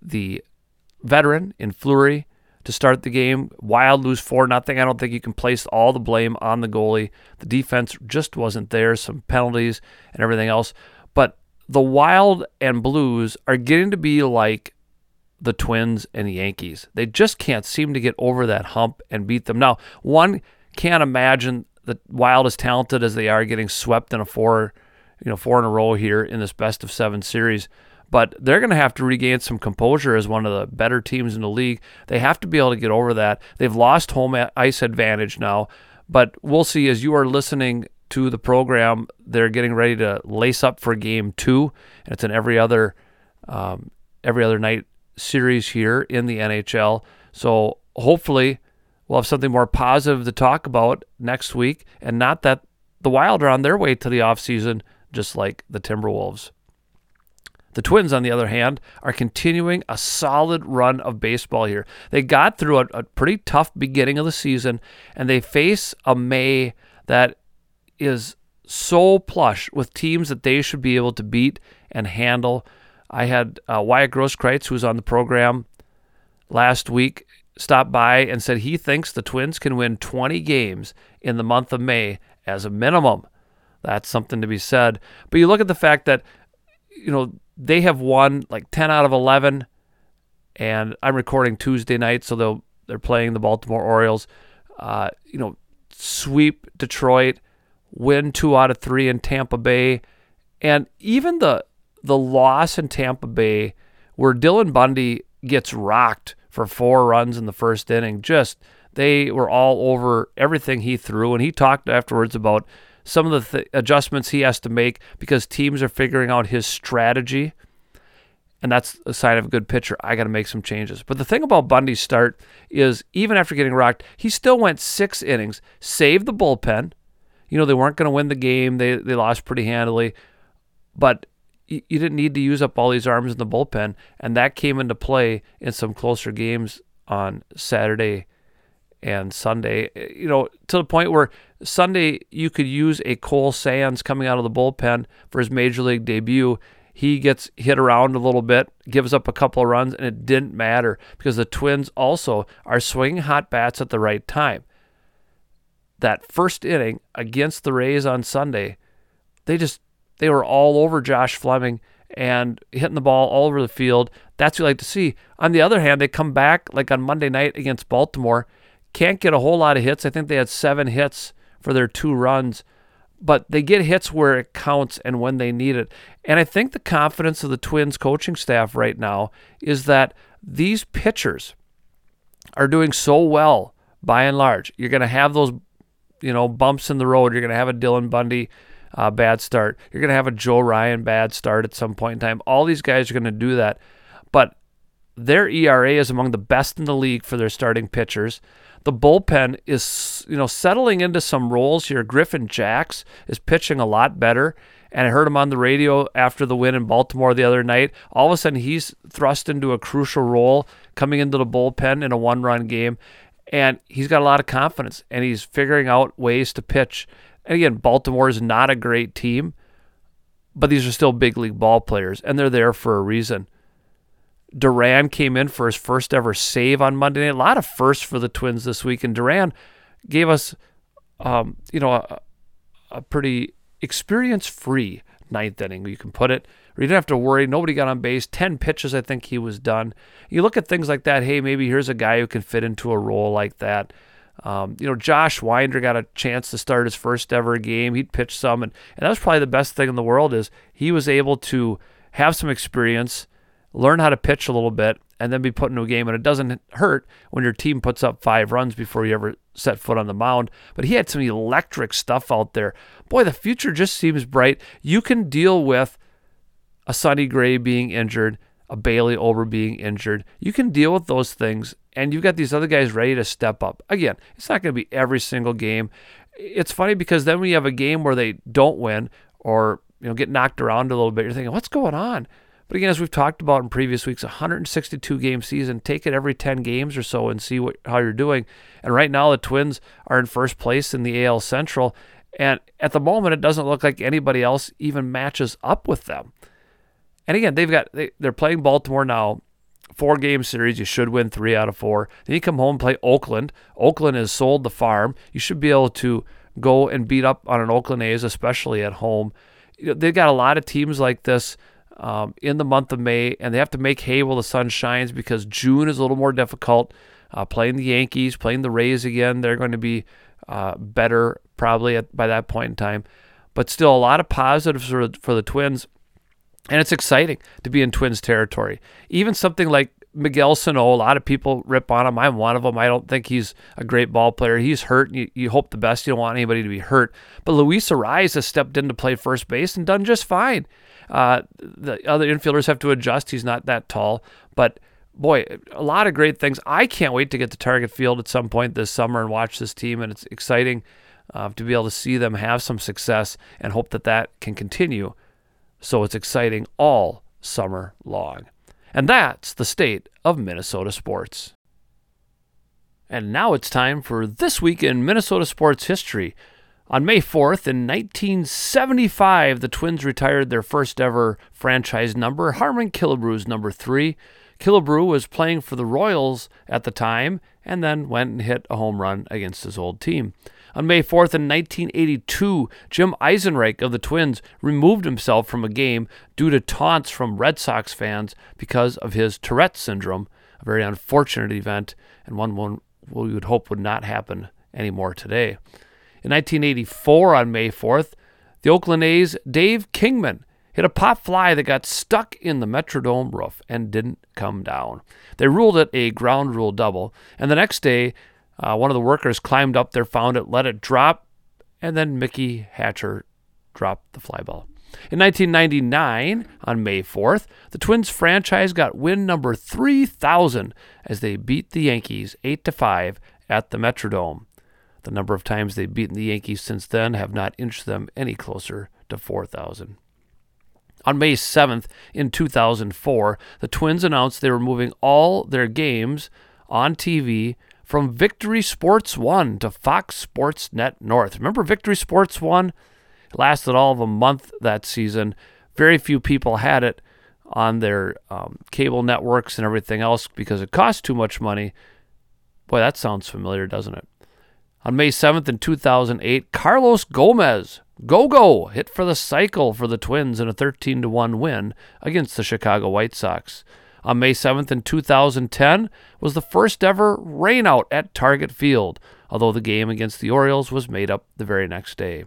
the veteran in Fleury to start the game. Wild lose four nothing. I don't think you can place all the blame on the goalie. The defense just wasn't there, some penalties and everything else. But the Wild and Blues are getting to be like the Twins and the Yankees. They just can't seem to get over that hump and beat them. Now, one can't imagine the Wild as talented as they are getting swept in a four, you know, four in a row here in this best of seven series. But they're going to have to regain some composure as one of the better teams in the league. They have to be able to get over that. They've lost home ice advantage now, but we'll see. As you are listening to the program, they're getting ready to lace up for game two, and it's an every other um, every other night series here in the N H L. So hopefully we'll have something more positive to talk about next week, and not that the Wild are on their way to the offseason, just like the Timberwolves. The Twins, on the other hand, are continuing a solid run of baseball here. They got through a, a pretty tough beginning of the season, and they face a May that is so plush with teams that they should be able to beat and handle. I had uh, Wyatt Grosskreutz, who was on the program last week, stop by and said he thinks the Twins can win twenty games in the month of May as a minimum. That's something to be said. But you look at the fact that, you know, they have won like ten out of eleven, and I'm recording Tuesday night, so they'll, they're playing the Baltimore Orioles. Uh, you know, sweep Detroit, win two out of three in Tampa Bay, and even the the loss in Tampa Bay where Dylan Bundy gets rocked for four runs in the first inning. Just they were all over everything he threw, and he talked afterwards about some of the th- adjustments he has to make because teams are figuring out his strategy, and that's a sign of a good pitcher. I got to make some changes. But the thing about Bundy's start is even after getting rocked, he still went six innings, saved the bullpen. You know, they weren't going to win the game. They they lost pretty handily. But you, you didn't need to use up all these arms in the bullpen, and that came into play in some closer games on Saturday and Sunday, you know, to the point where Sunday you could use a Cole Sands coming out of the bullpen for his major league debut. He gets hit around a little bit, gives up a couple of runs, and it didn't matter because the Twins also are swinging hot bats at the right time. That first inning against the Rays on Sunday, they just they were all over Josh Fleming and hitting the ball all over the field. That's what you like to see. On the other hand, they come back like on Monday night against Baltimore, can't get a whole lot of hits. I think they had seven hits for their two runs, but they get hits where it counts and when they need it. And I think the confidence of the Twins coaching staff right now is that these pitchers are doing so well by and large. You're going to have those, you know, bumps in the road. You're going to have a Dylan Bundy uh, bad start. You're going to have a Joe Ryan bad start at some point in time. All these guys are going to do that. But their E R A is among the best in the league for their starting pitchers. The bullpen is, you know, settling into some roles here. Griffin Jacks is pitching a lot better, and I heard him on the radio after the win in Baltimore the other night. All of a sudden, he's thrust into a crucial role coming into the bullpen in a one-run game, and he's got a lot of confidence, and he's figuring out ways to pitch. And again, Baltimore is not a great team, but these are still big league ball players, and they're there for a reason. Duran came in for his first ever save on Monday night. A lot of firsts for the Twins this week, and Duran gave us, um, you know, a, a pretty experience-free ninth inning, you can put it. You didn't have to worry. Nobody got on base. Ten pitches, I think he was done. You look at things like that. Hey, maybe here's a guy who can fit into a role like that. Um, you know, Josh Winder got a chance to start his first ever game. He'd pitched some, and, and that was probably the best thing in the world is he was able to have some experience, learn how to pitch a little bit, and then be put into a game. And it doesn't hurt when your team puts up five runs before you ever set foot on the mound. But he had some electric stuff out there. Boy, the future just seems bright. You can deal with a Sonny Gray being injured, a Bailey Ober being injured. You can deal with those things, and you've got these other guys ready to step up. Again, it's not going to be every single game. It's funny because then when you have a game where they don't win or, you know, get knocked around a little bit, you're thinking, what's going on? But again, as we've talked about in previous weeks, one hundred sixty-two game season, take it every ten games or so and see what, how you're doing. And right now the Twins are in first place in the A L Central, and at the moment it doesn't look like anybody else even matches up with them. And again, they've got they, they're playing Baltimore now, four-game series. You should win three out of four. Then you come home and play Oakland. Oakland has sold the farm. You should be able to go and beat up on an Oakland A's, especially at home. You know, they've got a lot of teams like this Um, in the month of May, and they have to make hay while the sun shines because June is a little more difficult. Uh, playing the Yankees, playing the Rays again, they're going to be uh, better probably at, by that point in time. But still, a lot of positives for, for the Twins, and it's exciting to be in Twins territory. Even something like Miguel Sano, a lot of people rip on him. I'm one of them. I don't think he's a great ball player. He's hurt, and you, you hope the best. You don't want anybody to be hurt. But Luis Arraez has stepped in to play first base and done just fine. Uh, the other infielders have to adjust. He's not that tall. But, boy, a lot of great things. I can't wait to get to Target Field at some point this summer and watch this team, and it's exciting uh, to be able to see them have some success and hope that that can continue. So it's exciting all summer long. And that's the state of Minnesota sports. And now it's time for This Week in Minnesota Sports History. On May fourth, in nineteen seventy-five, the Twins retired their first ever franchise number, Harmon Killebrew's number three. Killebrew was playing for the Royals at the time and then went and hit a home run against his old team. On May fourth, in nineteen eighty-two, Jim Eisenreich of the Twins removed himself from a game due to taunts from Red Sox fans because of his Tourette syndrome, a very unfortunate event and one, one we would hope would not happen anymore today. In nineteen eighty-four, on May fourth, the Oakland A's' Dave Kingman hit a pop fly that got stuck in the Metrodome roof and didn't come down. They ruled it a ground rule double, and the next day, uh, one of the workers climbed up there, found it, let it drop, and then Mickey Hatcher dropped the fly ball. In nineteen ninety-nine, on May fourth, the Twins franchise got win number three thousand as they beat the Yankees eight to five at the Metrodome. The number of times they've beaten the Yankees since then have not inched them any closer to four thousand. On May seventh in two thousand four, the Twins announced they were moving all their games on T V from Victory Sports one to Fox Sports Net North. Remember Victory Sports one? It lasted all of a month that season. Very few people had it on their um, cable networks and everything else because it cost too much money. Boy, that sounds familiar, doesn't it? On May seventh in two thousand eight, Carlos Gomez, Go-Go, hit for the cycle for the Twins in a thirteen to one win against the Chicago White Sox. On May seventh in two thousand ten was the first ever rainout at Target Field, although the game against the Orioles was made up the very next day.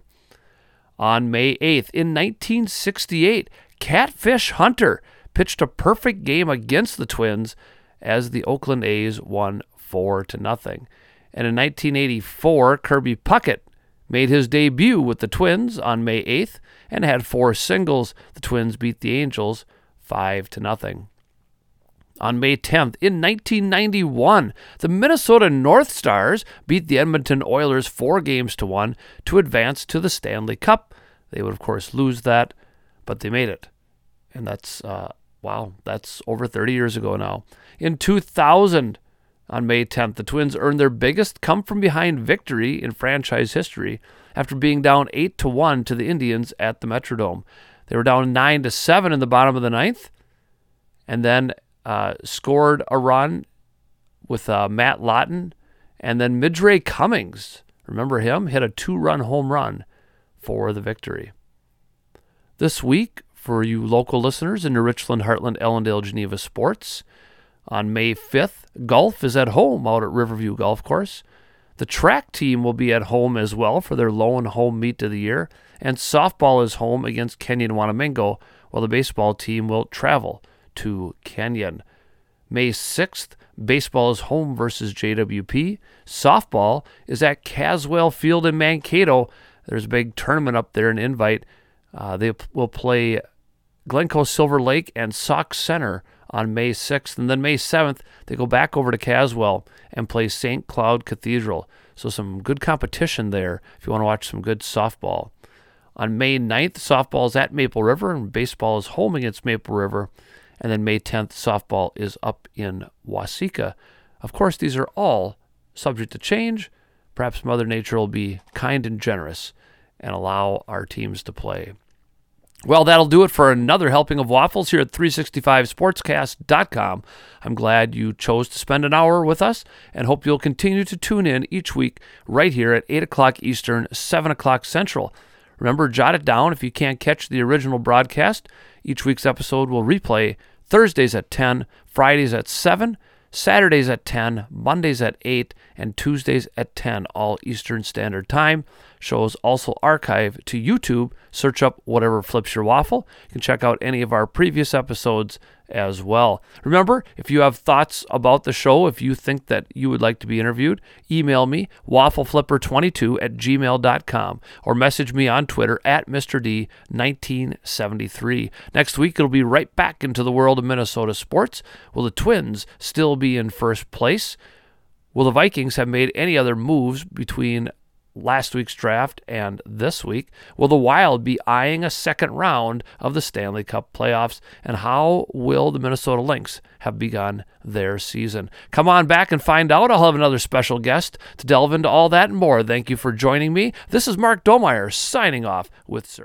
On May eighth in nineteen sixty-eight, Catfish Hunter pitched a perfect game against the Twins as the Oakland A's won four to nothing. And in nineteen eighty-four, Kirby Puckett made his debut with the Twins on May eighth and had four singles. The Twins beat the Angels five to nothing. On May tenth, in nineteen ninety-one, the Minnesota North Stars beat the Edmonton Oilers four games to one to advance to the Stanley Cup. They would, of course, lose that, but they made it. And that's, uh, wow, that's over thirty years ago now. In two thousand, on May tenth, the Twins earned their biggest come-from-behind victory in franchise history after being down eight to one to the Indians at the Metrodome. They were down nine to seven in the bottom of the ninth, and then uh, scored a run with uh, Matt Lawton, and then Midre Cummings, remember him, hit a two-run home run for the victory. This week, for you local listeners in New Richland, Heartland, Ellendale, Geneva sports, on May fifth, golf is at home out at Riverview Golf Course. The track team will be at home as well for their lone home meet of the year, and softball is home against Kenyon Wanamingo, while the baseball team will travel to Kenyon. May sixth, baseball is home versus J W P. Softball is at Caswell Field in Mankato. There's a big tournament up there, an invite. Uh, they will play Glencoe Silver Lake and Sauk Center on May sixth, and then May seventh, they go back over to Caswell and play Saint Cloud Cathedral. So some good competition there if you want to watch some good softball. On May ninth, softball is at Maple River, and baseball is home against Maple River. And then May tenth, softball is up in Waseca. Of course, these are all subject to change. Perhaps Mother Nature will be kind and generous and allow our teams to play. Well, that'll do it for another helping of waffles here at three sixty-five sports cast dot com. I'm glad you chose to spend an hour with us and hope you'll continue to tune in each week right here at eight o'clock Eastern, seven o'clock Central. Remember, jot it down if you can't catch the original broadcast. Each week's episode will replay Thursdays at ten, Fridays at seven, Saturdays at ten, Mondays at eight, and Tuesdays at ten, all Eastern Standard Time. Shows also archive to YouTube. Search up Whatever Flips Your Waffle. You can check out any of our previous episodes as well. Remember, if you have thoughts about the show, if you think that you would like to be interviewed, email me, waffle flipper twenty-two at gmail dot com, or message me on Twitter at Mister D nineteen seventy-three. Next week, it'll be right back into the world of Minnesota sports. Will the Twins still be in first place? Will the Vikings have made any other moves between last week's draft and this week? Will the Wild be eyeing a second round of the Stanley Cup playoffs? And how will the Minnesota Lynx have begun their season? Come on back and find out. I'll have another special guest to delve into all that and more. Thank you for joining me. This is Mark Domeyer signing off with Syrup.